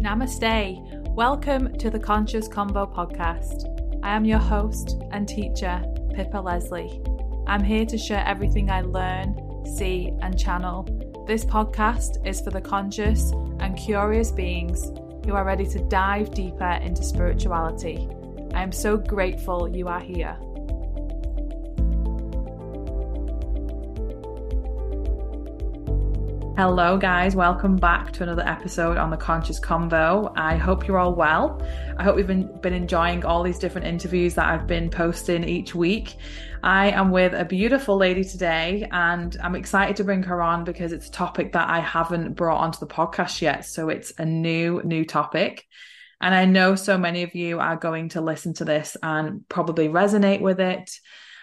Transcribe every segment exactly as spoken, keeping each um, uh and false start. Namaste. Welcome to the Conscious Combo podcast. I am your host and teacher, Pippa Leslie. I'm here to share everything I learn, see, and channel. This podcast is for the conscious and curious beings who are ready to dive deeper into spirituality. I am so grateful you are here. Hello guys, welcome back to another episode on the Conscious Combo. I hope you're all well. I hope you've been, been enjoying all these different interviews that I've been posting each week. I am with a beautiful lady today, and I'm excited to bring her on because it's a topic that I haven't brought onto the podcast yet. So it's a new, new topic. And I know so many of you are going to listen to this and probably resonate with it.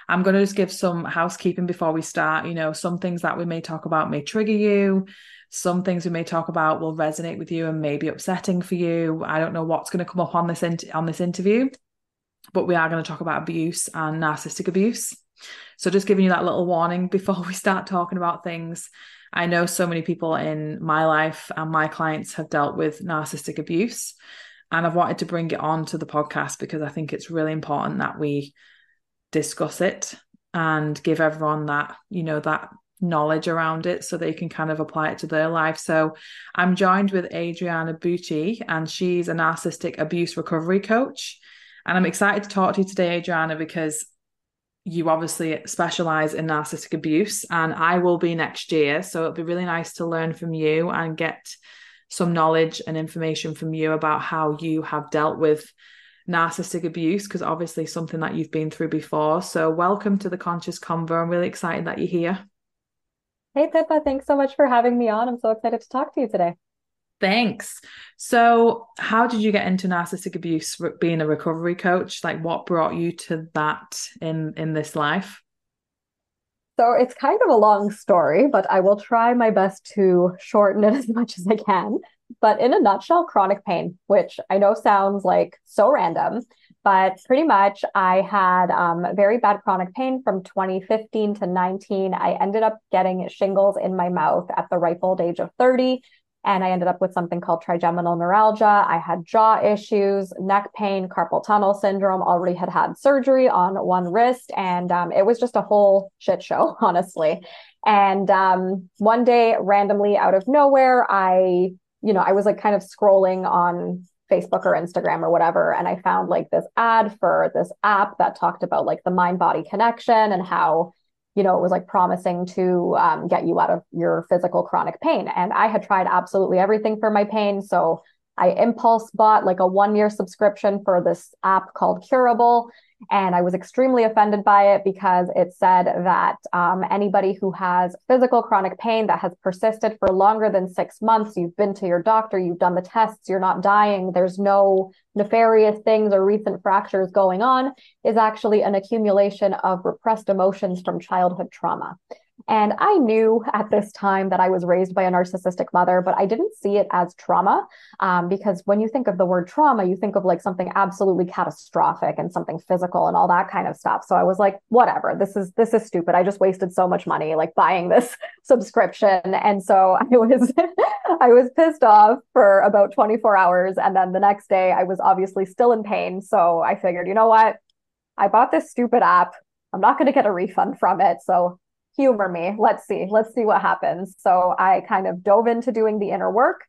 I'm going to just give some housekeeping before we start. You know, some things that we may talk about may trigger you. Some things we may talk about will resonate with you and may be upsetting for you. I don't know what's going to come up on this in- on this interview, but we are going to talk about abuse and narcissistic abuse. So just giving you that little warning before we start talking about things. I know so many people in my life and my clients have dealt with narcissistic abuse, and I've wanted to bring it on to the podcast because I think it's really important that we discuss it and give everyone that, you know, that knowledge around it so they can kind of apply it to their life. So I'm joined with Adriana Bucci, and she's a narcissistic abuse recovery coach. And I'm excited to talk to you today, Adriana, because you obviously specialize in narcissistic abuse, and I will be next year. So it'll be really nice to learn from you and get some knowledge and information from you about how you have dealt with narcissistic abuse, because obviously something that you've been through before. So welcome to the Conscious Convo. I'm really excited that you're here. Hey Pippa, thanks so much for having me on. I'm so excited to talk to you today. Thanks. So how did you get into narcissistic abuse, being a recovery coach? Like, what brought you to that in, in this life? So it's kind of a long story, but I will try my best to shorten it as much as I can. But in a nutshell, chronic pain, which I know sounds like so random, but pretty much I had um, very bad chronic pain from twenty fifteen to nineteen. I ended up getting shingles in my mouth at the ripe old age of thirty. And I ended up with something called trigeminal neuralgia. I had jaw issues, neck pain, carpal tunnel syndrome, already had had surgery on one wrist. And um, it was just a whole shit show, honestly. And um, one day, randomly out of nowhere, I... you know, I was like kind of scrolling on Facebook or Instagram or whatever, and I found like this ad for this app that talked about like the mind-body connection and how, you know, it was like promising to um, get you out of your physical chronic pain. And I had tried absolutely everything for my pain. So I impulse bought like a one-year subscription for this app called Curable. And I was extremely offended by it because it said that um, anybody who has physical chronic pain that has persisted for longer than six months, you've been to your doctor, you've done the tests, you're not dying, there's no nefarious things or recent fractures going on, is actually an accumulation of repressed emotions from childhood trauma. And I knew at this time that I was raised by a narcissistic mother, but I didn't see it as trauma, um, because when you think of the word trauma, you think of like something absolutely catastrophic and something physical and all that kind of stuff. So I was like, whatever, this is, this is stupid. I just wasted so much money, like buying this subscription. And so I was, I was pissed off for about twenty-four hours. And then the next day I was obviously still in pain. So I figured, you know what? I bought this stupid app. I'm not going to get a refund from it. So humor me. Let's see. Let's see what happens. So I kind of dove into doing the inner work.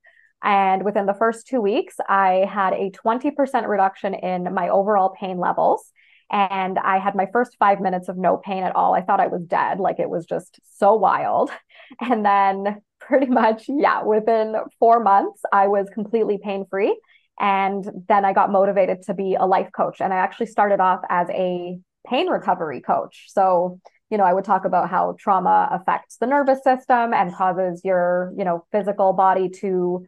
And within the first two weeks, I had a twenty percent reduction in my overall pain levels. And I had my first five minutes of no pain at all. I thought I was dead. Like, it was just so wild. And then pretty much, yeah, within four months, I was completely pain-free. And then I got motivated to be a life coach. And I actually started off as a pain recovery coach. So, you know, I would talk about how trauma affects the nervous system and causes your, you know, physical body to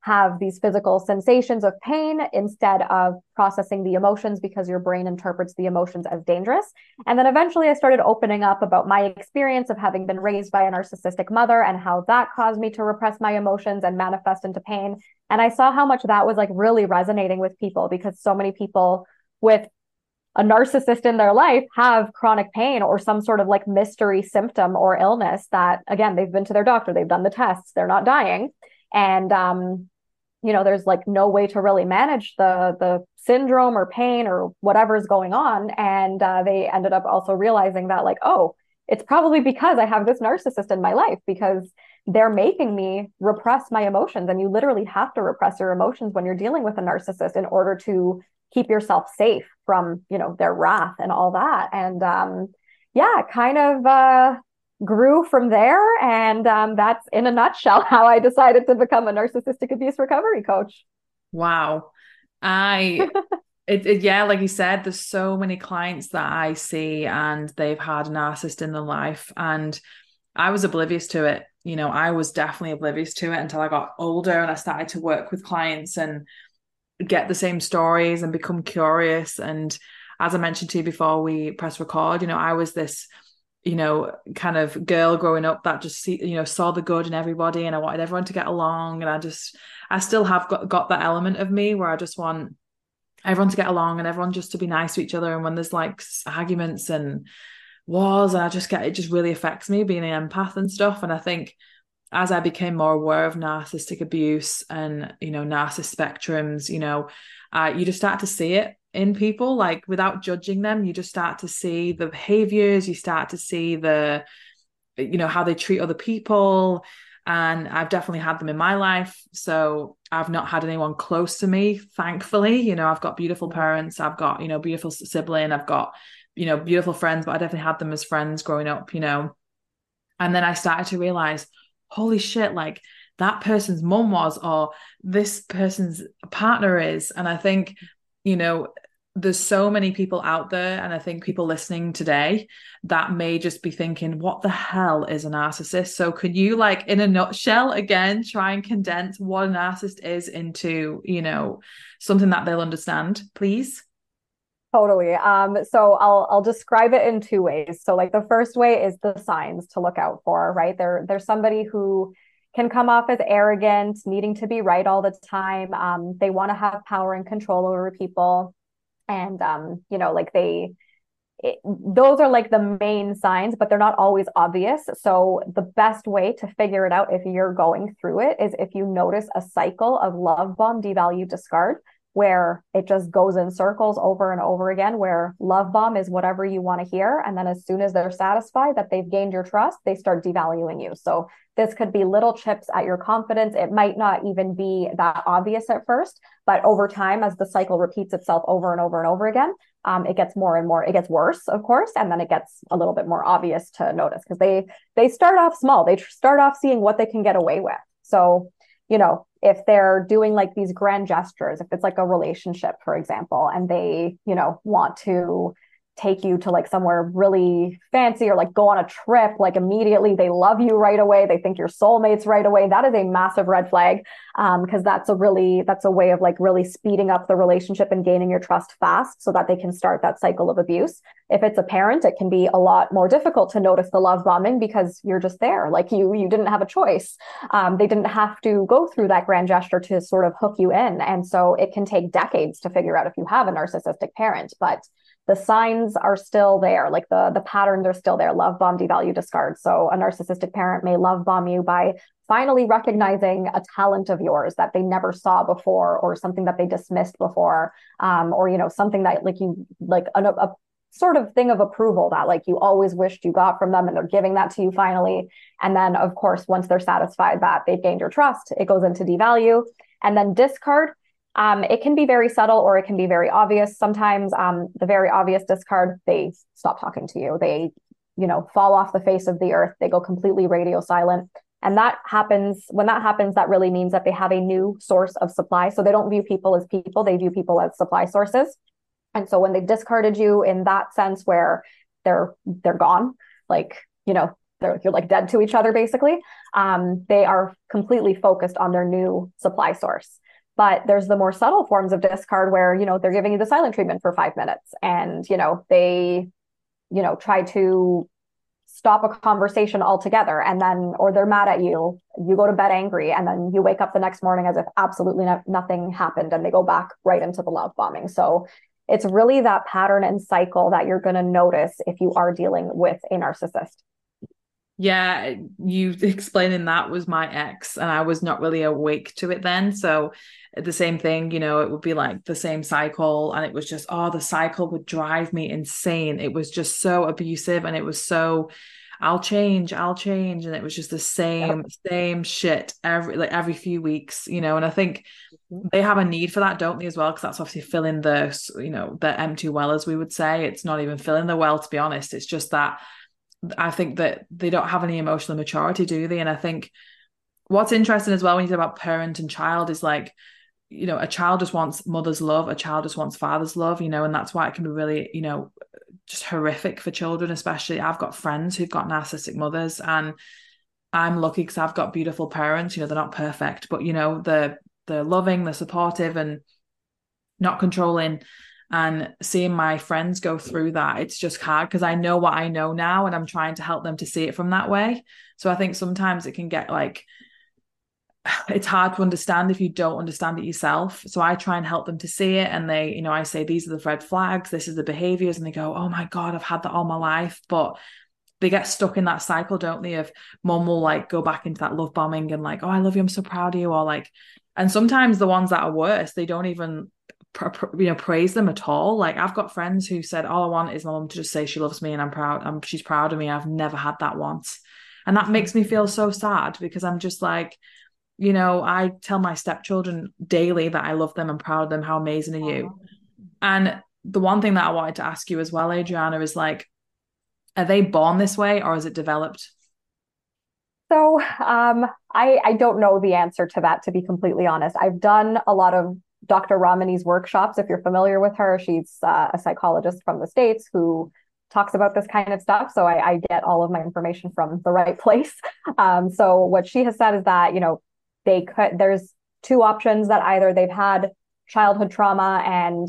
have these physical sensations of pain instead of processing the emotions, because your brain interprets the emotions as dangerous. And then eventually I started opening up about my experience of having been raised by a narcissistic mother and how that caused me to repress my emotions and manifest into pain. And I saw how much that was like really resonating with people, because so many people with a narcissist in their life have chronic pain or some sort of like mystery symptom or illness that, again, they've been to their doctor, they've done the tests, they're not dying. And, um, you know, there's like no way to really manage the the syndrome or pain or whatever's going on. And uh, they ended up also realizing that, like, oh, it's probably because I have this narcissist in my life, because they're making me repress my emotions. And you literally have to repress your emotions when you're dealing with a narcissist in order to keep yourself safe from, you know, their wrath and all that. And um, yeah, kind of uh, grew from there. And um, that's in a nutshell how I decided to become a narcissistic abuse recovery coach. Wow. I, it, it, yeah, like you said, there's so many clients that I see and they've had a narcissist in their life, and I was oblivious to it. You know, I was definitely oblivious to it until I got older and I started to work with clients and get the same stories and become curious. And as I mentioned to you before we press record, you know, I was this, you know, kind of girl growing up that just, see, you know, saw the good in everybody and I wanted everyone to get along. And I just, I still have got, got that element of me where I just want everyone to get along and everyone just to be nice to each other. And when there's like arguments and wars, and I just get, it just really affects me being an empath and stuff. And I think as I became more aware of narcissistic abuse and, you know, narcissist spectrums, you know, uh, you just start to see it in people, like without judging them. You just start to see the behaviors, you start to see the, you know, how they treat other people. And I've definitely had them in my life. So I've not had anyone close to me, thankfully. You know, I've got beautiful parents, I've got, you know, beautiful sibling, I've got, you know, beautiful friends, but I definitely had them as friends growing up, you know. And then I started to realize, holy shit, like that person's mum was, or this person's partner is. And I think, you know, there's so many people out there, and I think people listening today that may just be thinking, what the hell is a narcissist? So could you, like, in a nutshell, again, try and condense what a narcissist is into, you know, something that they'll understand, please? Totally. Um, so I'll, I'll describe it in two ways. So like the first way is the signs to look out for, right? There, there's somebody who can come off as arrogant, needing to be right all the time. Um, they want to have power and control over people. And, um, you know, like they, it, those are like the main signs, but they're not always obvious. So the best way to figure it out if you're going through it is if you notice a cycle of love bomb, devalue, discard, where it just goes in circles over and over again, where love bomb is whatever you want to hear. And then as soon as they're satisfied that they've gained your trust, they start devaluing you. So this could be little chips at your confidence. It might not even be that obvious at first, but over time, as the cycle repeats itself over and over and over again, um, it gets more and more, it gets worse, of course. And then it gets a little bit more obvious to notice, because they, they start off small. They start off seeing what they can get away with. So, you know, if they're doing like these grand gestures, if it's like a relationship, for example, and they, you know, want to take you to like somewhere really fancy or like go on a trip, like immediately they love you right away. They think you're soulmates right away. That is a massive red flag. Um, cause that's a really, that's a way of like really speeding up the relationship and gaining your trust fast so that they can start that cycle of abuse. If it's a parent, it can be a lot more difficult to notice the love bombing because you're just there. Like you, you didn't have a choice. Um, they didn't have to go through that grand gesture to sort of hook you in. And so it can take decades to figure out if you have a narcissistic parent, but the signs are still there, like the, the patterns are still there. Love bomb, devalue, discard. So a narcissistic parent may love bomb you by finally recognizing a talent of yours that they never saw before, or something that they dismissed before, um, or, you know, something that like you, like a, a sort of thing of approval that like you always wished you got from them, and they're giving that to you finally. And then of course, once they're satisfied that they've gained your trust, it goes into devalue. And then discard. Um, it can be very subtle or it can be very obvious. Sometimes um, the very obvious discard, they stop talking to you. They, you know, fall off the face of the earth. They go completely radio silent. And that happens, when that happens, that really means that they have a new source of supply. So they don't view people as people. They view people as supply sources. And so when they discarded you in that sense where they're, they're gone, like, you know, They're, you're like dead to each other, basically. Um, they are completely focused on their new supply source. But there's the more subtle forms of discard where, you know, they're giving you the silent treatment for five minutes and, you know, they, you know, try to stop a conversation altogether. And then, or they're mad at you, you go to bed angry, and then you wake up the next morning as if absolutely no- nothing happened, and they go back right into the love bombing. So it's really that pattern and cycle that you're going to notice if you are dealing with a narcissist. Yeah, you explaining that was my ex, and I was not really awake to it then. So the same thing, you know, it would be like the same cycle, and it was just, oh, the cycle would drive me insane. It was just so abusive, and it was so, I'll change, I'll change. And it was just the same, yep. same shit every, like every few weeks, you know, and I think mm-hmm. they have a need for that, don't they, as well? Cause that's obviously filling the, you know, the empty well, as we would say. It's not even filling the well, to be honest. It's just that I think that they don't have any emotional maturity, do they? And I think what's interesting as well when you talk about parent and child is like, you know, a child just wants mother's love, a child just wants father's love, you know, and that's why it can be really, you know, just horrific for children, especially. I've got friends who've got narcissistic mothers, and I'm lucky because I've got beautiful parents, you know, they're not perfect, but, you know, they're, they're loving, they're supportive and not controlling. And seeing my friends go through that, it's just hard because I know what I know now, and I'm trying to help them to see it from that way. So I think sometimes it can get like, it's hard to understand if you don't understand it yourself. So I try and help them to see it. And they, you know, I say, these are the red flags, this is the behaviors. And they go, oh my God, I've had that all my life. But they get stuck in that cycle, don't they? If mom will like go back into that love bombing and like, oh, I love you, I'm so proud of you. Or like, and sometimes the ones that are worse, they don't even, you know, praise them at all. Like I've got friends who said, all I want is my mom to just say she loves me and I'm proud, I'm, she's proud of me. I've never had that once. And that makes me feel so sad because I'm just like, you know, I tell my stepchildren daily that I love them and proud of them. How amazing are you? And the one thing that I wanted to ask you as well, Adriana, is like, are they born this way or is it developed? So um, I, I don't know the answer to that, to be completely honest. I've done a lot of Doctor Ramani's workshops, if you're familiar with her. She's uh, a psychologist from the States who talks about this kind of stuff. So I, I get all of my information from the right place. Um, so what she has said is that, you know, they could, there's two options, that either they've had childhood trauma and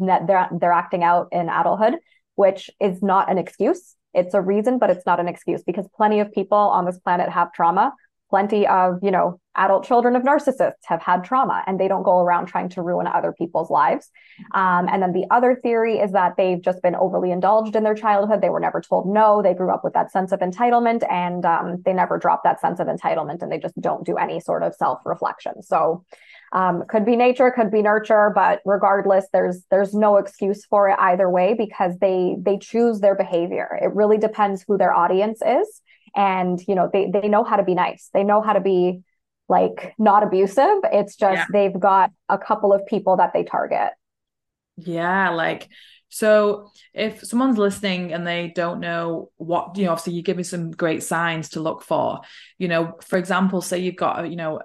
that they're, they're acting out in adulthood, which is not an excuse. It's a reason, but it's not an excuse, because plenty of people on this planet have trauma. Plenty of, you know, adult children of narcissists have had trauma, and they don't go around trying to ruin other people's lives. Um, and then the other theory is that they've just been overly indulged in their childhood. They were never told no. They grew up with that sense of entitlement, and um, they never dropped that sense of entitlement, and they just don't do any sort of self-reflection. So um, could be nature, could be nurture, but regardless, there's there's no excuse for it either way, because they they choose their behavior. It really depends who their audience is. And, you know, they, they know how to be nice. They know how to be like not abusive. It's just, yeah. They've got a couple of people that they target. Yeah. Like, so if someone's listening and they don't know what, you know, obviously you give me some great signs to look for, you know, for example, say you've got, you know,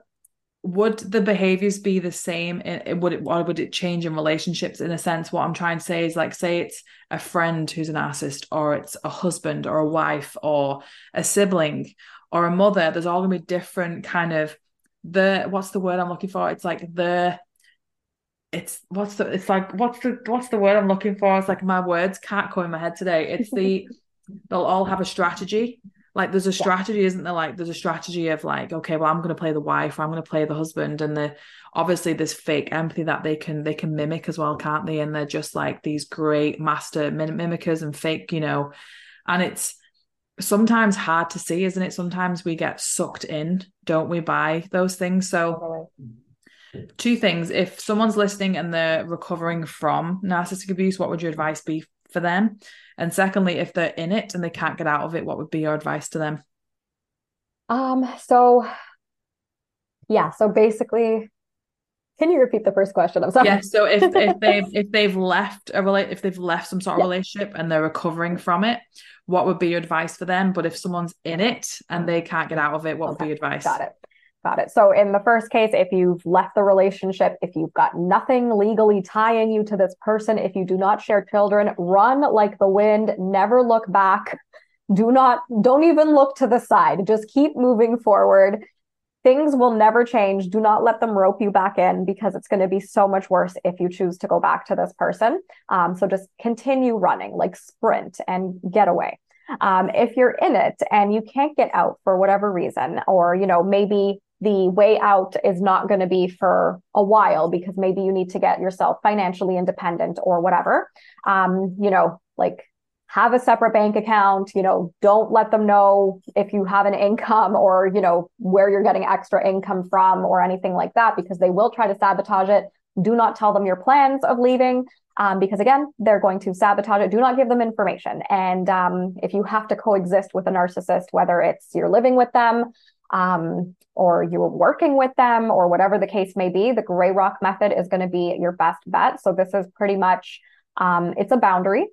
would the behaviors be the same? Would it, or would it change in relationships? In a sense, what I'm trying to say is, like, say it's a friend who's a narcissist, or it's a husband or a wife or a sibling or a mother, there's all gonna be different kind of the, what's the word I'm looking for? It's like the, it's what's the, it's like, what's the, what's the word I'm looking for? It's like my words can't come in my head today. It's the, they'll all have a strategy. Like there's a strategy, yeah. Isn't there? Like there's a strategy of like, okay, well, I'm going to play the wife, or I'm going to play the husband. And the, obviously there's fake empathy that they can, they can mimic as well, can't they? And they're just like these great master mim- mimickers and fake, you know, and it's sometimes hard to see, isn't it? Sometimes we get sucked in, don't we, by those things. So two things, if someone's listening and they're recovering from narcissistic abuse, what would your advice be for them? And secondly, if they're in it and they can't get out of it, what would be your advice to them? Um, so yeah, so basically, can you repeat the first question? I'm sorry. Yeah. So if, if they've, if they've left a relate, if they've left some sort of yeah. relationship and they're recovering from it, what would be your advice for them? But if someone's in it and they can't get out of it, what okay. would be your advice? Got it. Got it. So in the first case, if you've left the relationship, if you've got nothing legally tying you to this person, if you do not share children, run like the wind, never look back. Do not, don't even look to the side. Just keep moving forward. Things will never change. Do not let them rope you back in, because it's going to be so much worse if you choose to go back to this person. Um, so just continue running, like sprint and get away. Um, if you're in it and you can't get out for whatever reason, or, you know, maybe the way out is not going to be for a while because maybe you need to get yourself financially independent or whatever, um, you know, like have a separate bank account, you know, don't let them know if you have an income or, you know, where you're getting extra income from or anything like that, because they will try to sabotage it. Do not tell them your plans of leaving, um, because again, they're going to sabotage it. Do not give them information. And um, if you have to coexist with a narcissist, whether it's you're living with them, Um, or you were working with them or whatever the case may be, the gray rock method is going to be your best bet. So this is pretty much, um, it's a boundary,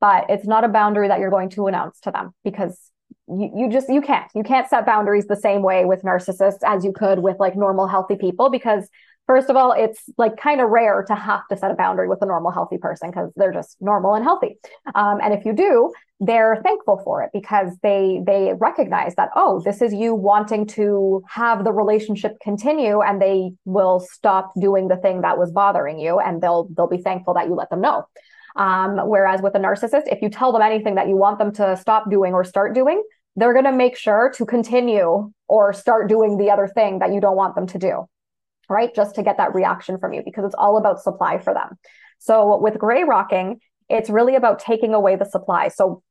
but it's not a boundary that you're going to announce to them, because you, you just, you can't, you can't set boundaries the same way with narcissists as you could with like normal healthy people, because first of all, it's like kind of rare to have to set a boundary with a normal healthy person because they're just normal and healthy. Um, and if you do, they're thankful for it because they they recognize that, oh, this is you wanting to have the relationship continue, and they will stop doing the thing that was bothering you, and they'll they'll be thankful that you let them know. Um, whereas with a narcissist, if you tell them anything that you want them to stop doing or start doing, they're going to make sure to continue or start doing the other thing that you don't want them to do, right? Just to get that reaction from you, because it's all about supply for them. So with gray rocking, it's really about taking away the supply. So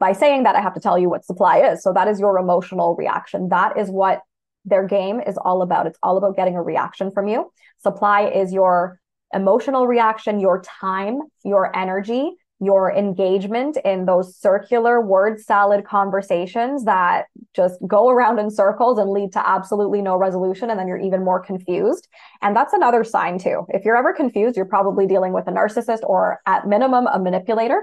by saying that, I have to tell you what supply is. So that is your emotional reaction. That is what their game is all about. It's all about getting a reaction from you. Supply is your emotional reaction, your time, your energy, your engagement in those circular word salad conversations that just go around in circles and lead to absolutely no resolution. And then you're even more confused. And that's another sign too. If you're ever confused, you're probably dealing with a narcissist or at minimum a manipulator.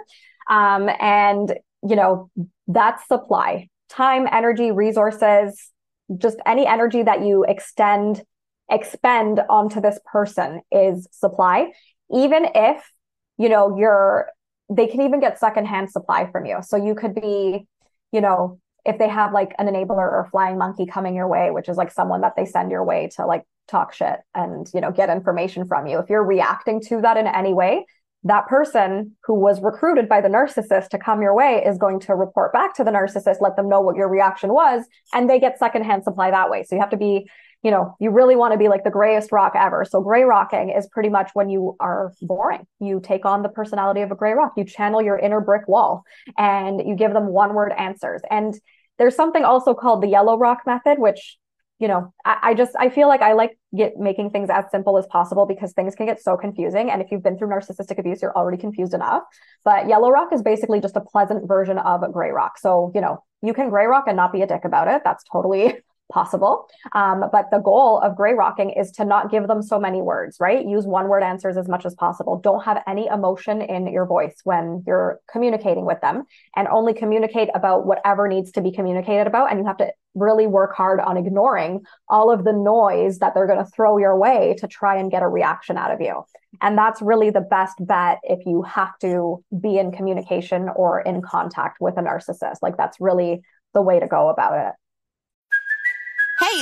Um, and you know, that's supply, time, energy, resources, just any energy that you extend, expend onto this person is supply. Even if, you know, you're, they can even get secondhand supply from you. So you could be, you know, if they have like an enabler or flying monkey coming your way, which is like someone that they send your way to like talk shit and, you know, get information from you. If you're reacting to that in any way, that person who was recruited by the narcissist to come your way is going to report back to the narcissist, let them know what your reaction was, and they get secondhand supply that way. So you have to be, you know, you really want to be like the grayest rock ever. So gray rocking is pretty much when you are boring. You take on the personality of a gray rock. You channel your inner brick wall and you give them one word answers. And there's something also called the yellow rock method, which, you know, I, I just, I feel like I like get making things as simple as possible because things can get so confusing. And if you've been through narcissistic abuse, you're already confused enough. But yellow rock is basically just a pleasant version of a gray rock. So, you know, you can gray rock and not be a dick about it. That's totally possible. Um, but the goal of gray rocking is to not give them so many words, right? Use one word answers as much as possible. Don't have any emotion in your voice when you're communicating with them, and only communicate about whatever needs to be communicated about. And you have to really work hard on ignoring all of the noise that they're going to throw your way to try and get a reaction out of you. And that's really the best bet if you have to be in communication or in contact with a narcissist. Like, that's really the way to go about it. Hey,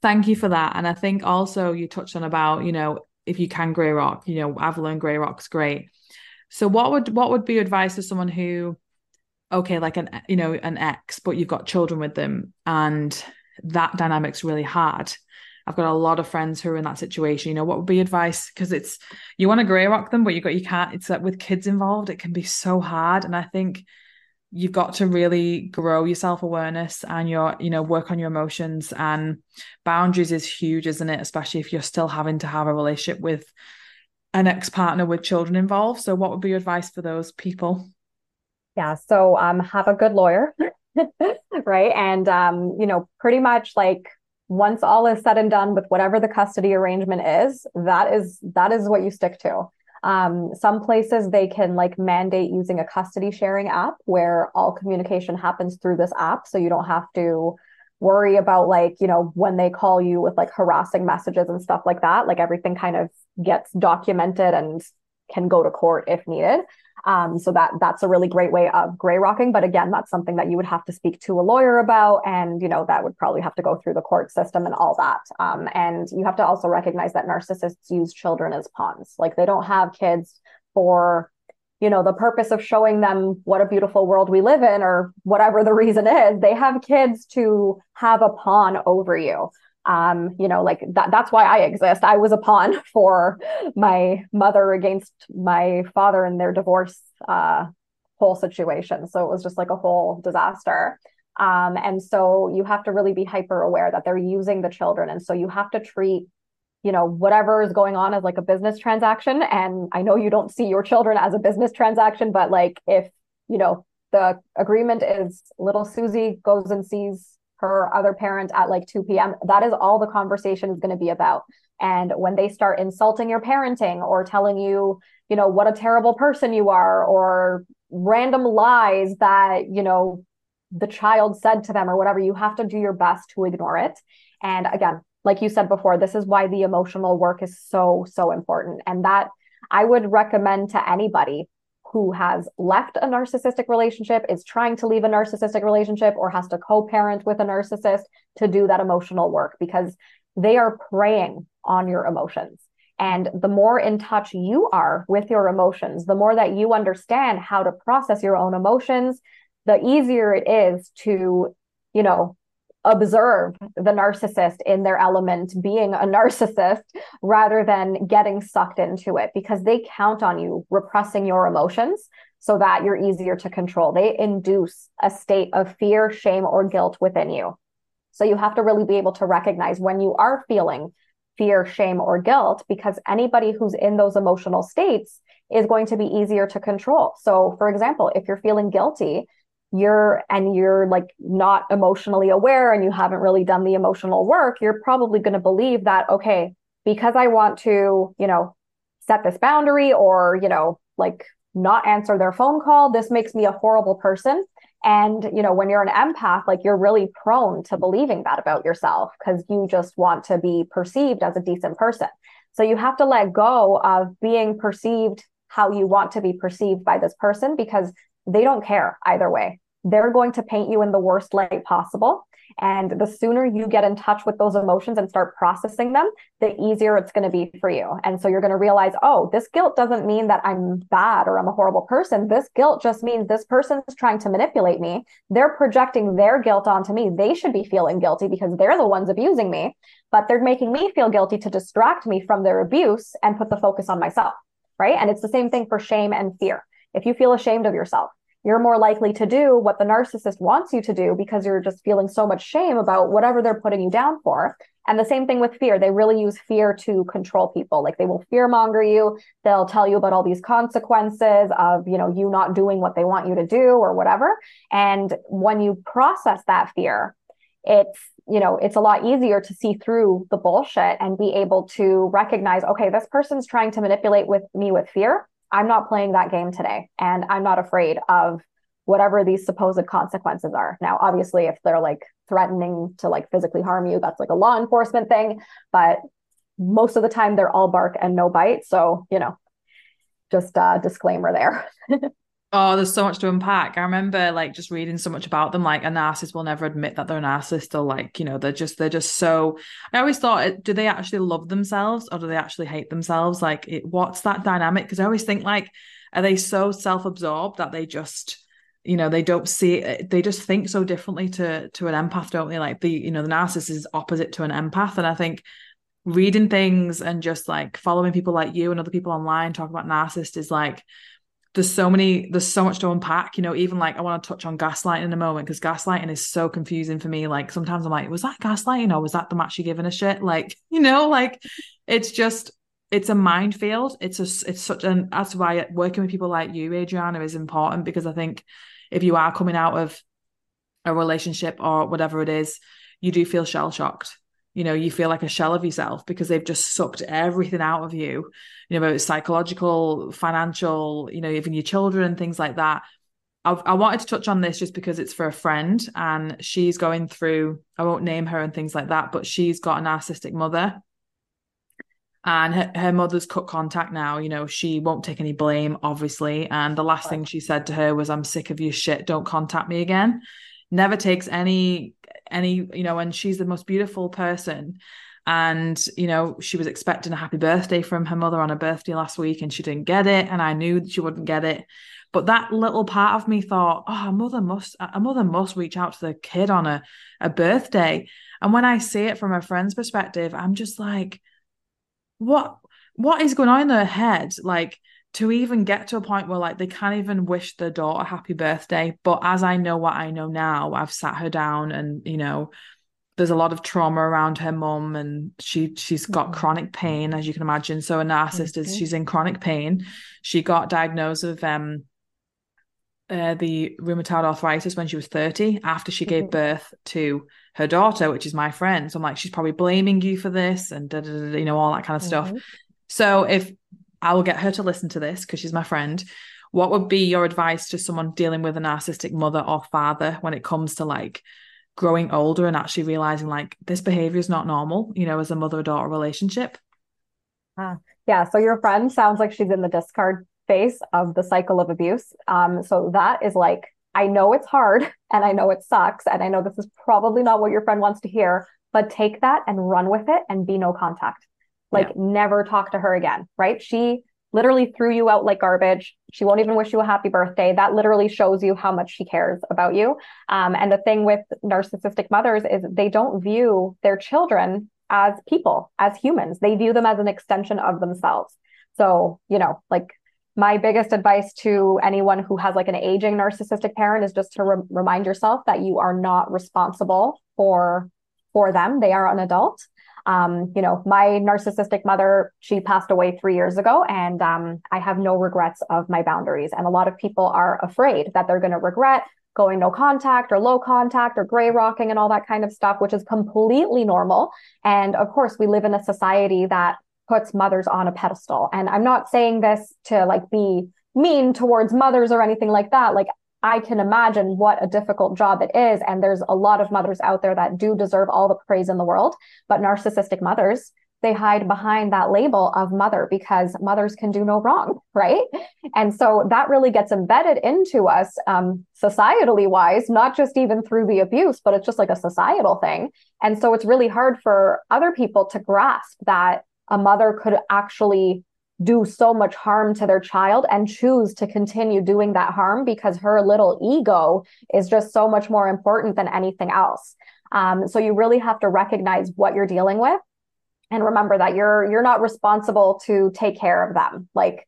Thank you for that. And I think also you touched on about, you know, if you can grey rock, you know, I've learned grey rock's great. So what would, what would be advice to someone who, okay, like an, you know, an ex, but you've got children with them and that dynamic's really hard. I've got a lot of friends who are in that situation. You know, what would be advice? Cause it's, you want to grey rock them, but you got, you can't, it's like with kids involved, it can be so hard. And I think you've got to really grow your self-awareness and your, you know, work on your emotions, and boundaries is huge, isn't it? Especially if you're still having to have a relationship with an ex-partner with children involved. So what would be your advice for those people? Yeah. So, um, have a good lawyer, right? And, um, you know, pretty much like once all is said and done with whatever the custody arrangement is, that is, that is what you stick to. Um, some places they can like mandate using a custody sharing app where all communication happens through this app. So you don't have to worry about like, you know, when they call you with like harassing messages and stuff like that, like everything kind of gets documented and can go to court if needed. Um, so that, that's a really great way of gray rocking. But again, that's something that you would have to speak to a lawyer about. And, you know, that would probably have to go through the court system and all that. Um, and you have to also recognize that narcissists use children as pawns. Like they don't have kids for, you know, the purpose of showing them what a beautiful world we live in or whatever the reason is. They have kids to have a pawn over you. Um, you know, like that, that's why I exist. I was a pawn for my mother against my father in their divorce, uh, whole situation. So it was just like a whole disaster. Um, and so you have to really be hyper aware that they're using the children. And so you have to treat, you know, whatever is going on as like a business transaction. And I know you don't see your children as a business transaction, but like, if, you know, the agreement is little Susie goes and sees her other parent at like two p.m., that is all the conversation is going to be about. And when they start insulting your parenting or telling you, you know, what a terrible person you are, or random lies that, you know, the child said to them or whatever, you have to do your best to ignore it. And again, like you said before, this is why the emotional work is so, so important. And that I would recommend to anybody who has left a narcissistic relationship, is trying to leave a narcissistic relationship, or has to co-parent with a narcissist, to do that emotional work, because they are preying on your emotions. And the more in touch you are with your emotions, the more that you understand how to process your own emotions, the easier it is to, you know, observe the narcissist in their element being a narcissist, rather than getting sucked into it, because they count on you repressing your emotions so that you're easier to control. They induce a state of fear, shame, or guilt within you. So you have to really be able to recognize when you are feeling fear, shame, or guilt, because anybody who's in those emotional states is going to be easier to control. So for example, if you're feeling guilty, you're, and you're like not emotionally aware and you haven't really done the emotional work, you're probably going to believe that, okay, because I want to, you know, set this boundary or, you know, like not answer their phone call, this makes me a horrible person. And, you know, when you're an empath, like you're really prone to believing that about yourself because you just want to be perceived as a decent person. So you have to let go of being perceived how you want to be perceived by this person, because they don't care either way. They're going to paint you in the worst light possible. And the sooner you get in touch with those emotions and start processing them, the easier it's going to be for you. And so you're going to realize, oh, this guilt doesn't mean that I'm bad or I'm a horrible person. This guilt just means this person's trying to manipulate me. They're projecting their guilt onto me. They should be feeling guilty because they're the ones abusing me, but they're making me feel guilty to distract me from their abuse and put the focus on myself, right? And it's the same thing for shame and fear. If you feel ashamed of yourself, you're more likely to do what the narcissist wants you to do because you're just feeling so much shame about whatever they're putting you down for. And the same thing with fear. They really use fear to control people. Like they will fearmonger you. They'll tell you about all these consequences of, you know, you not doing what they want you to do or whatever. And when you process that fear, it's, you know, it's a lot easier to see through the bullshit and be able to recognize, okay, this person's trying to manipulate with me with fear. I'm not playing that game today, and I'm not afraid of whatever these supposed consequences are. Now, obviously, if they're like threatening to like physically harm you, that's like a law enforcement thing. But most of the time, they're all bark and no bite. So, you know, just a disclaimer there. Oh, there's so much to unpack. I remember like just reading so much about them, like a narcissist will never admit that they're a narcissist, or like, you know, they're just, they're just so, I always thought, do they actually love themselves or do they actually hate themselves? Like it, what's that dynamic? Because I always think like, are they so self-absorbed that they just, you know, they don't see it, they just think so differently to, to an empath, don't they? Like the, you know, the narcissist is opposite to an empath. And I think reading things and just like following people like you and other people online talking about narcissists is like, There's so many, there's so much to unpack, you know, even like I want to touch on gaslighting in a moment because gaslighting is so confusing for me. Like sometimes I'm like, was that gaslighting or was that them actually giving a shit? Like, you know, like it's just, it's a minefield. It's a, it's such an, that's why working with people like you, Adriana, is important, because I think if you are coming out of a relationship or whatever it is, you do feel shell shocked. You know, you feel like a shell of yourself because they've just sucked everything out of you, you know, it's psychological, financial, you know, even your children and things like that. I've, I wanted to touch on this just because it's for a friend and she's going through, I won't name her and things like that, but she's got a narcissistic mother and her, her mother's cut contact now. You know, she won't take any blame, obviously. And the last thing she said to her was, I'm sick of your shit. Don't contact me again. Never takes any, any, you know, and she's the most beautiful person. And, you know, she was expecting a happy birthday from her mother on her birthday last week and she didn't get it. And I knew that she wouldn't get it. But that little part of me thought, oh, a mother must, a mother must reach out to the kid on a, a birthday. And when I see it from a friend's perspective, I'm just like, what, what is going on in their head? Like, to even get to a point where like they can't even wish their daughter happy birthday. But as I know what I know now, I've sat her down and, you know, there's a lot of trauma around her mum and she, she's got mm-hmm. chronic pain, as you can imagine. So a narcissist is, okay. She's in chronic pain. She got diagnosed with um uh, the rheumatoid arthritis when she was thirty after she mm-hmm. gave birth to her daughter, which is my friend. So I'm like, she's probably blaming you for this and da, da, da, you know, all that kind of mm-hmm. stuff. So if, I will get her to listen to this because she's my friend. What would be your advice to someone dealing with a narcissistic mother or father when it comes to like growing older and actually realizing like this behavior is not normal, you know, as a mother-daughter relationship? Uh, yeah. So your friend sounds like she's in the discard phase of the cycle of abuse. Um, so that is like, I know it's hard and I know it sucks. And I know this is probably not what your friend wants to hear, but take that and run with it and be no contact. Like yeah. Never talk to her again, right? She literally threw you out like garbage. She won't even wish you a happy birthday. That literally shows you how much she cares about you. Um, and the thing with narcissistic mothers is they don't view their children as people, as humans. They view them as an extension of themselves. So, you know, like my biggest advice to anyone who has like an aging narcissistic parent is just to re- remind yourself that you are not responsible for, for them. They are an adult. Um, you know, my narcissistic mother, she passed away three years ago and, um, I have no regrets of my boundaries. And a lot of people are afraid that they're going to regret going no contact or low contact or gray rocking and all that kind of stuff, which is completely normal. And of course we live in a society that puts mothers on a pedestal. And I'm not saying this to like be mean towards mothers or anything like that. Like I can imagine what a difficult job it is. And there's a lot of mothers out there that do deserve all the praise in the world, but narcissistic mothers, they hide behind that label of mother because mothers can do no wrong, right? And so that really gets embedded into us um, societally wise, not just even through the abuse, but it's just like a societal thing. And so it's really hard for other people to grasp that a mother could actually do so much harm to their child and choose to continue doing that harm because her little ego is just so much more important than anything else. Um, so you really have to recognize what you're dealing with. And remember that you're you're not responsible to take care of them. Like,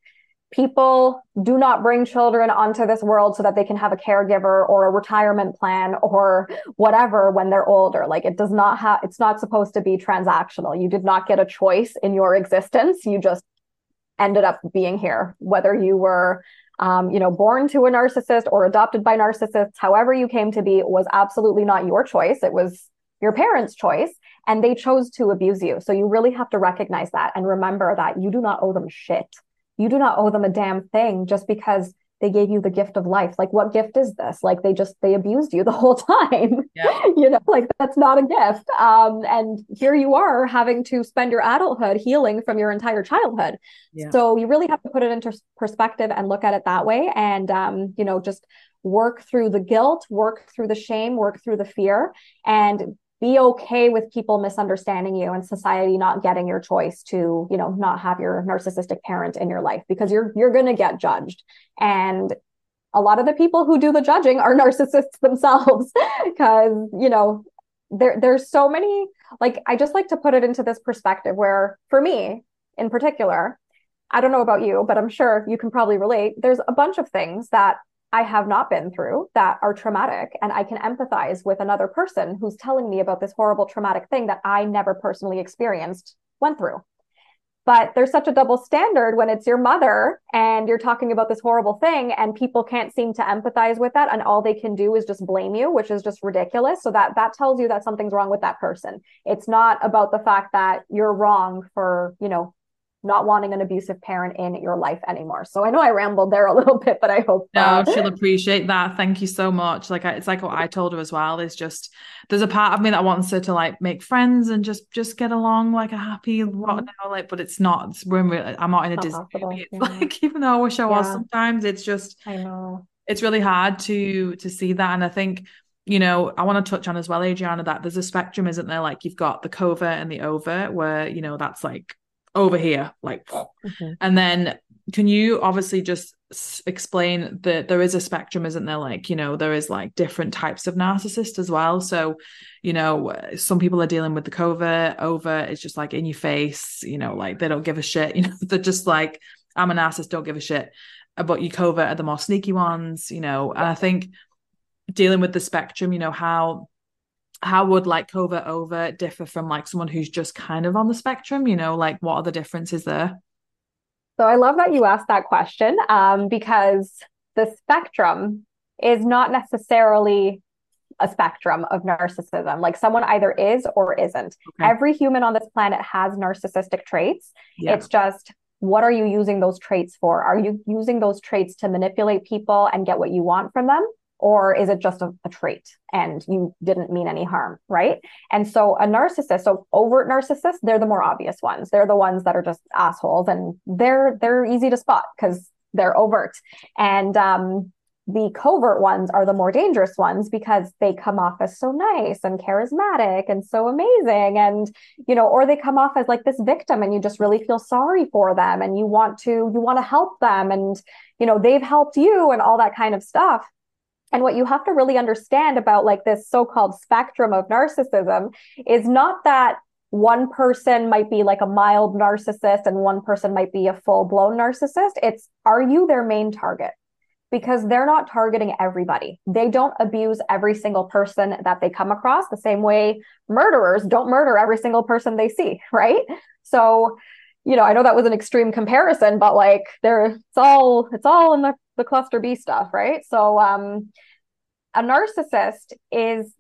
people do not bring children onto this world so that they can have a caregiver or a retirement plan or whatever when they're older. Like, it does not have, it's not supposed to be transactional. You did not get a choice in your existence. You just ended up being here, whether you were um, you know, born to a narcissist or adopted by narcissists. However you came to be was absolutely not your choice. It was your parents' choice, and they chose to abuse you. So you really have to recognize that and remember that you do not owe them shit. You do not owe them a damn thing just because they gave you the gift of life. Like, what gift is this? Like, they just, they abused you the whole time. Yeah. You know, like, that's not a gift. Um, and here you are having to spend your adulthood healing from your entire childhood. Yeah. So you really have to put it into perspective and look at it that way. And, um, you know, just work through the guilt, work through the shame, work through the fear, and be okay with people misunderstanding you and society not getting your choice to, you know, not have your narcissistic parent in your life, because you're you're going to get judged. And a lot of the people who do the judging are narcissists themselves, because, you know, there there's so many, like, I just like to put it into this perspective where, for me in particular, I don't know about you, but I'm sure you can probably relate. There's a bunch of things that I have not been through that are traumatic, and I can empathize with another person who's telling me about this horrible traumatic thing that I never personally experienced, went through. But there's such a double standard when it's your mother and you're talking about this horrible thing and people can't seem to empathize with that, and all they can do is just blame you, which is just ridiculous. So that that tells you that something's wrong with that person. It's not about the fact that you're wrong for, you know, not wanting an abusive parent in your life anymore. So I know I rambled there a little bit, but I hope no, uh... she'll appreciate that. Thank you so much. Like, it's like what I told her as well, is just, there's a part of me that wants her to, like, make friends and just, just get along, like a happy lot now, like, but it's not, it's, we're in real, I'm not in a Disney movie. It's yeah. Like, even though I wish I was yeah. sometimes, it's just, I know it's really hard to, to see that. And I think, you know, I want to touch on as well, Adriana, that there's a spectrum, isn't there? Like, you've got the covert and the overt, where, you know, that's like, over here, like, mm-hmm. And then can you obviously just s- explain that there is a spectrum, isn't there? Like, you know, there is, like, different types of narcissist as well. So, you know, some people are dealing with the covert, over, it's just like in your face, you know, like, they don't give a shit, you know, they're just like, I'm a narcissist, don't give a shit. But your covert are the more sneaky ones, you know, and I think dealing with the spectrum, you know, how how would, like, covert over differ from, like, someone who's just kind of on the spectrum, you know, like, what are the differences there? So I love that you asked that question, um, because the spectrum is not necessarily a spectrum of narcissism. Like, someone either is or isn't. Okay. Every human on this planet has narcissistic traits. Yeah. It's just, what are you using those traits for? Are you using those traits to manipulate people and get what you want from them? Or is it just a, a trait and you didn't mean any harm, right? And so a narcissist, so overt narcissists, they're the more obvious ones. They're the ones that are just assholes, and they're they're easy to spot because they're overt. And um, the covert ones are the more dangerous ones because they come off as so nice and charismatic and so amazing. And, you know, or they come off as like this victim, and you just really feel sorry for them, and you want to, you want to help them, and, you know, they've helped you and all that kind of stuff. And what you have to really understand about, like, this so-called spectrum of narcissism is not that one person might be like a mild narcissist and one person might be a full-blown narcissist. It's, are you their main target? Because they're not targeting everybody. They don't abuse every single person that they come across, the same way murderers don't murder every single person they see, right? So, you know, I know that was an extreme comparison, but, like, there, it's all, it's all in the the cluster B stuff, right? So um, a narcissist is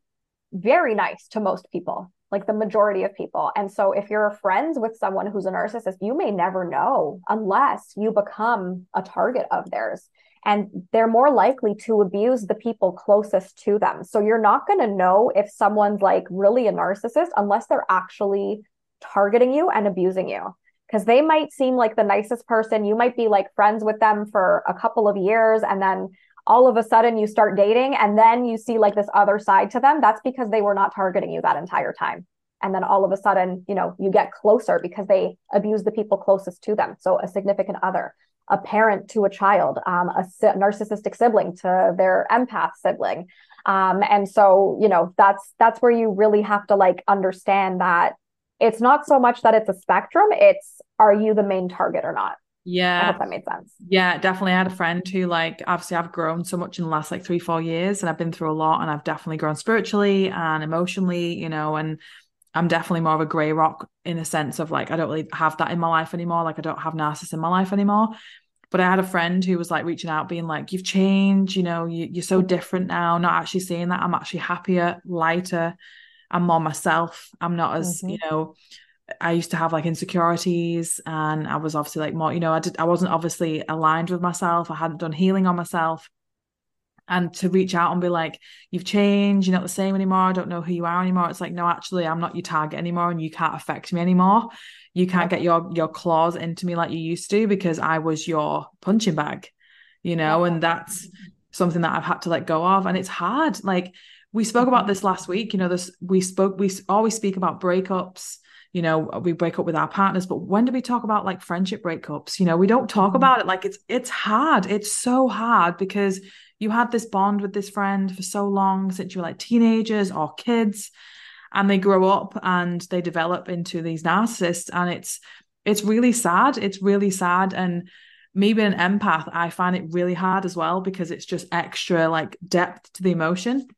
very nice to most people, like the majority of people. And so if you're friends with someone who's a narcissist, you may never know unless you become a target of theirs. and they're more likely to abuse the people closest to them. So you're not going to know if someone's like really a narcissist unless they're actually targeting you and abusing you, because they might seem like the nicest person. You might be like friends with them for a couple of years, and then all of a sudden you start dating and then you see like this other side to them. That's because they were not targeting you that entire time. And then all of a sudden, you know, you get closer because they abuse the people closest to them. So a significant other, a parent to a child, um, a si- narcissistic sibling to their empath sibling. Um, and so, you know, that's, that's where you really have to like understand that it's not so much that it's a spectrum. It's, are you the main target or not? Yeah. I hope that made sense. Yeah, definitely. I had a friend who like, obviously I've grown so much in the last like three, four years and I've been through a lot, and I've definitely grown spiritually and emotionally, you know, and I'm definitely more of a gray rock in a sense of like, I don't really have that in my life anymore. Like I don't have narcissists in my life anymore. But I had a friend who was like reaching out being like, you've changed, you know, you, you're so different now. Not actually seeing that I'm actually happier, lighter. I'm more myself. I'm not as, mm-hmm. you know, I used to have like insecurities, and I was obviously like more, you know, I did, I wasn't obviously aligned with myself. I hadn't done healing on myself. And to reach out and be like, you've changed, you're not the same anymore, I don't know who you are anymore. It's like, no, actually, I'm not your target anymore, and you can't affect me anymore. You can't get your your claws into me like you used to, because I was your punching bag, you know, and that's something that I've had to let go of. And it's hard. Like we spoke about this last week, you know, this we spoke, we always speak about breakups. You know, we break up with our partners, but when do we talk about like friendship breakups? You know, we don't talk about it. Like it's, it's hard. It's so hard because you had this bond with this friend for so long, since you were like teenagers or kids, and they grow up and they develop into these narcissists. And it's, it's really sad. It's really sad. And me being an empath, I find it really hard as well, because it's just extra like depth to the emotion.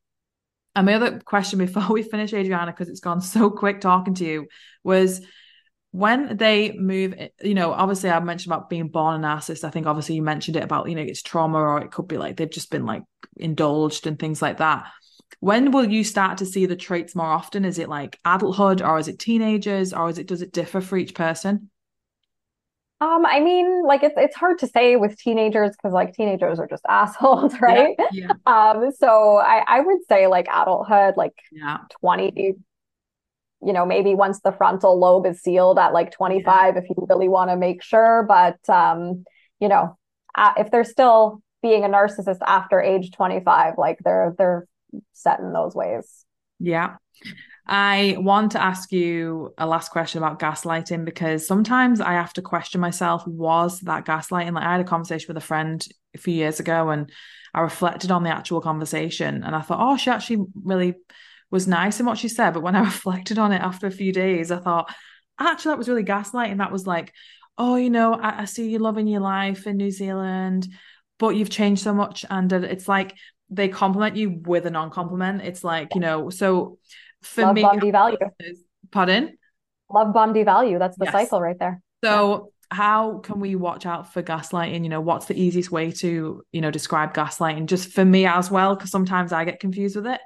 And my other question before we finish, Adriana, because it's gone so quick talking to you, was when they move, you know, obviously I mentioned about being born a narcissist. I think obviously you mentioned it about, you know, it's trauma, or it could be like they've just been like indulged and things like that. When will you start to see the traits more often? Is it like adulthood, or is it teenagers, or is it, does it differ for each person? Um, I mean, like, it's it's hard to say with teenagers, because like teenagers are just assholes, right? Yeah, yeah. Um, so I, I would say like adulthood, like yeah. twenty, you know, maybe once the frontal lobe is sealed at like twenty-five, yeah. if you really want to make sure. But, um, you know, uh, if they're still being a narcissist after age twenty-five, like they're, they're set in those ways. Yeah. I want to ask you a last question about gaslighting, because sometimes I have to question myself, was that gaslighting? Like I had a conversation with a friend a few years ago, and I reflected on the actual conversation, and I thought, oh, she actually really was nice in what she said. But when I reflected on it after a few days, I thought, actually, that was really gaslighting. That was like, oh, you know, I, I see you loving your life in New Zealand, but you've changed so much. And it's like they compliment you with a non-compliment. It's like, you know, so... For love me, bomb devalue. Pardon? Love bomb devalue. That's the yes. cycle right there. So yeah. How can we watch out for gaslighting? You know, what's the easiest way to, you know, describe gaslighting just for me as well? Because sometimes I get confused with it.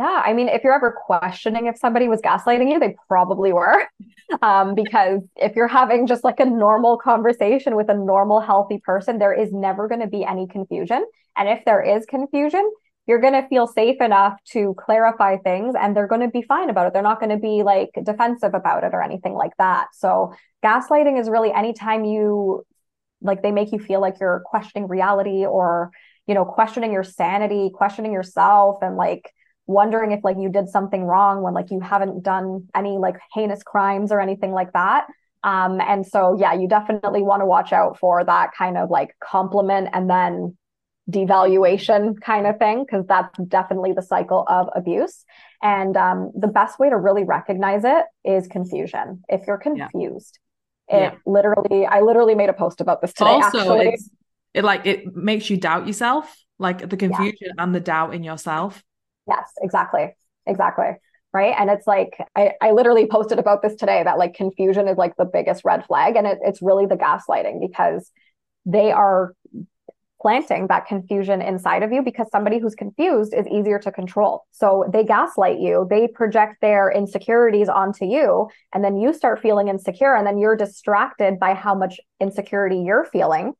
Yeah. I mean, if you're ever questioning if somebody was gaslighting you, they probably were. Um, because if you're having just like a normal conversation with a normal, healthy person, there is never going to be any confusion. And if there is confusion, you're going to feel safe enough to clarify things, and they're going to be fine about it. They're not going to be like defensive about it or anything like that. So gaslighting is really anytime you like, they make you feel like you're questioning reality, or, you know, questioning your sanity, questioning yourself, and like wondering if like you did something wrong when like you haven't done any like heinous crimes or anything like that. Um, and so, yeah, you definitely want to watch out for that kind of like compliment and then devaluation kind of thing, because that's definitely the cycle of abuse. And um, the best way to really recognize it is confusion. If you're confused, yeah. it yeah. literally, I literally made a post about this today. Also, actually. It's, it like, it makes you doubt yourself, like the confusion yeah. and the doubt in yourself. Yes, exactly. Exactly. Right. And it's like, I, I literally posted about this today, that like confusion is like the biggest red flag. And it, it's really the gaslighting, because they are planting that confusion inside of you, because somebody who's confused is easier to control. So they gaslight you, they project their insecurities onto you, and then you start feeling insecure, and then you're distracted by how much insecurity you're feeling.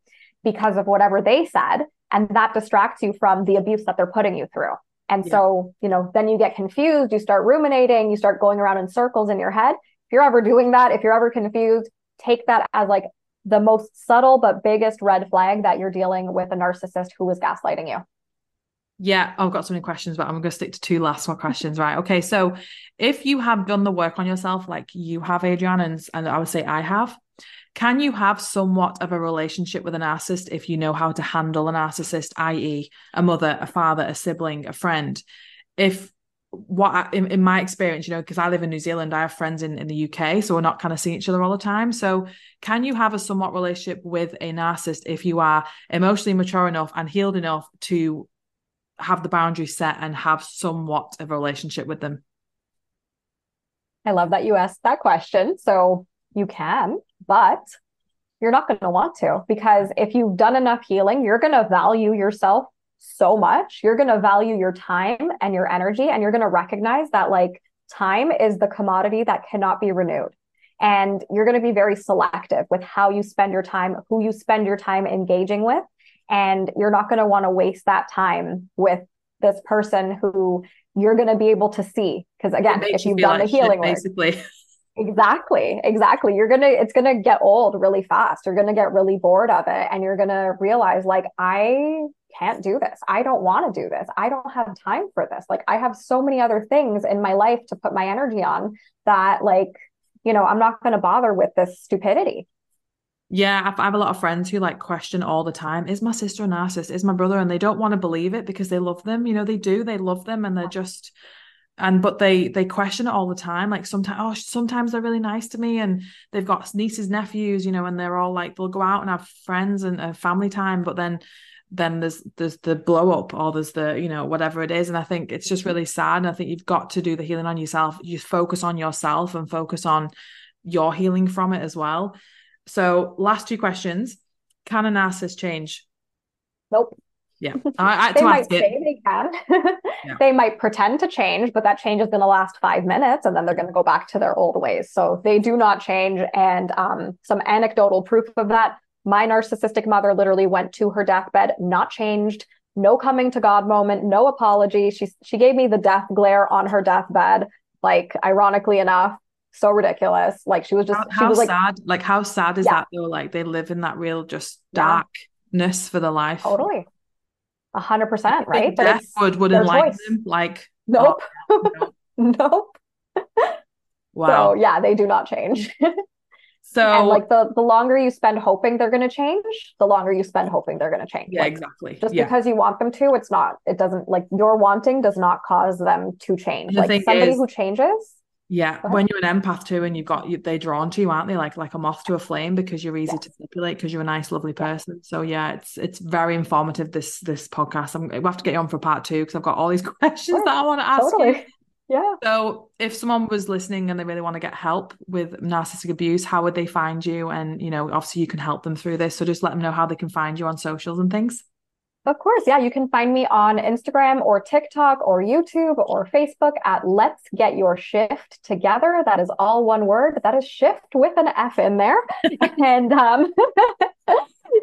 because of whatever they said. And that distracts you from the abuse that they're putting you through. And yeah. so, you know, then you get confused, you start ruminating, you start going around in circles in your head. If you're ever doing that, if you're ever confused, take that as like the most subtle but biggest red flag that you're dealing with a narcissist who is gaslighting you. Yeah, I've got so many questions, but I'm going to stick to two last more questions, right? Okay, so if you have done the work on yourself, like you have, Adriana, and, and I would say I have, can you have somewhat of a relationship with a narcissist if you know how to handle a narcissist, that is a mother, a father, a sibling, a friend? If what I, in, in my experience, you know, because I live in New Zealand, I have friends in, in the U K, so we're not kind of seeing each other all the time. So can you have a somewhat relationship with a narcissist if you are emotionally mature enough and healed enough to have the boundaries set and have somewhat of a relationship with them? I love that you asked that question. So you can, but you're not going to want to, because if you've done enough healing, you're going to value yourself so much. You're going to value your time and your energy. And you're going to recognize that like time is the commodity that cannot be renewed. And you're going to be very selective with how you spend your time, who you spend your time engaging with. And you're not going to want to waste that time with this person who you're going to be able to see. Because again, if you've done the healing work, basically. Exactly. Exactly. You're going to, it's going to get old really fast. You're going to get really bored of it. And you're going to realize like, I can't do this. I don't want to do this. I don't have time for this. Like I have so many other things in my life to put my energy on that like, you know, I'm not going to bother with this stupidity. Yeah, I have a lot of friends who like question all the time, is my sister a narcissist? Is my brother? And they don't want to believe it because they love them. You know, they do, they love them and they're just, and, but they, they question it all the time. Like sometimes, oh, sometimes they're really nice to me and they've got nieces, nephews, you know, and they're all like, they'll go out and have friends and uh, family time. But then, then there's, there's the blow up or there's the, you know, whatever it is. And I think it's just really sad. And I think you've got to do the healing on yourself. You focus on yourself and focus on your healing from it as well. So last two questions, can a narcissist change? Nope. Yeah. I, I, they might say they can. Yeah. They might pretend to change, but that change is going to last five minutes and then they're going to go back to their old ways. So they do not change. And um, some anecdotal proof of that, my narcissistic mother literally went to her deathbed, not changed, no coming to God moment, no apology. She, she gave me the death glare on her deathbed, like ironically enough. So ridiculous. Like she was just, how, she was how like, sad, like how sad is yeah. that though? Like they live in that real just darkness for their life. Totally. A hundred percent. Right. But death would, would enlighten them. Like, nope. Oh, no. Nope. Wow. So yeah, they do not change. So and like the, the longer you spend hoping they're going to change, the longer you spend hoping they're going to change. Yeah, like, exactly. Just yeah. because you want them to, it's not, it doesn't like your wanting does not cause them to change. The like somebody is, who changes. Yeah. When you're an empath too, and you've got, you, they're drawn to you, aren't they? Like, like a moth to a flame because you're easy yeah. to manipulate because you're a nice, lovely person. Yeah. So yeah, it's, it's very informative. This, this podcast, I'm we'll have to get you on for part two because I've got all these questions sure. that I want to ask totally. you. Yeah. So if someone was listening and they really want to get help with narcissistic abuse, how would they find you? And, you know, obviously you can help them through this. So just let them know how they can find you on socials and things. Of course. Yeah. You can find me on Instagram or TikTok or YouTube or Facebook at Let's Get Your Shift Together. That is all one word. That is shift with an F in there. And um,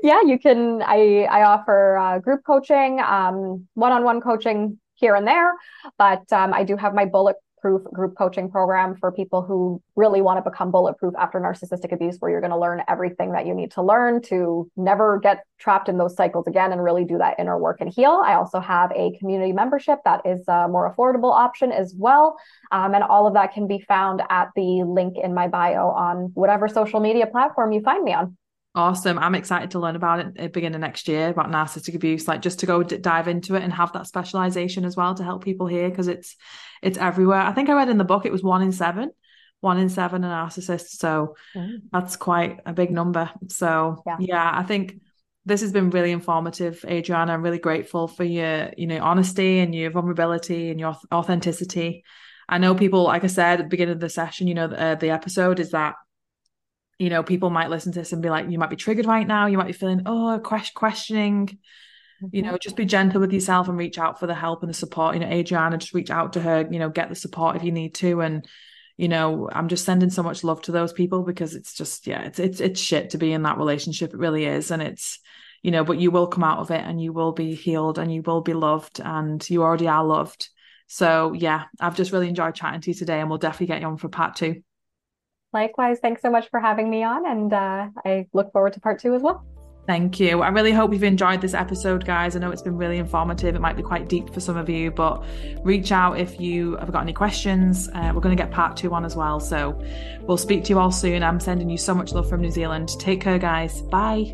yeah, you can, I, I offer uh, group coaching, um, one-on-one coaching here and there, but um, I do have my bulletproof group coaching program for people who really want to become bulletproof after narcissistic abuse, where you're going to learn everything that you need to learn to never get trapped in those cycles again and really do that inner work and heal. I also have a community membership that is a more affordable option as well. Um, and all of that can be found at the link in my bio on whatever social media platform you find me on. Awesome. I'm excited to learn about it at the beginning of next year about narcissistic abuse, like just to go d- dive into it and have that specialization as well to help people here. Cause it's, it's everywhere. I think I read in the book, it was one in seven, one in seven, a narcissist. So mm. that's quite a big number. So yeah. yeah, I think this has been really informative, Adriana. I'm really grateful for your, you know, honesty and your vulnerability and your authenticity. I know people, like I said, at the beginning of the session, you know, uh, the episode is that, you know, people might listen to this and be like, you might be triggered right now. You might be feeling, oh, questioning, you know, just be gentle with yourself and reach out for the help and the support. You know, Adriana, just reach out to her, you know, get the support if you need to. And, you know, I'm just sending so much love to those people because it's just, yeah, it's, it's, it's shit to be in that relationship. It really is. And it's, you know, but you will come out of it and you will be healed and you will be loved, and you already are loved. So yeah, I've just really enjoyed chatting to you today, and we'll definitely get you on for part two. Likewise. Thanks so much for having me on. And uh, I look forward to part two as well. Thank you. I really hope you've enjoyed this episode, guys. I know it's been really informative. It might be quite deep for some of you, but reach out if you have got any questions. Uh, we're going to get part two on as well. So we'll speak to you all soon. I'm sending you so much love from New Zealand. Take care, guys. Bye.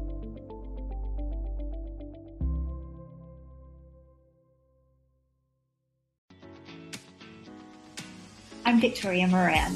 I'm Victoria Moran.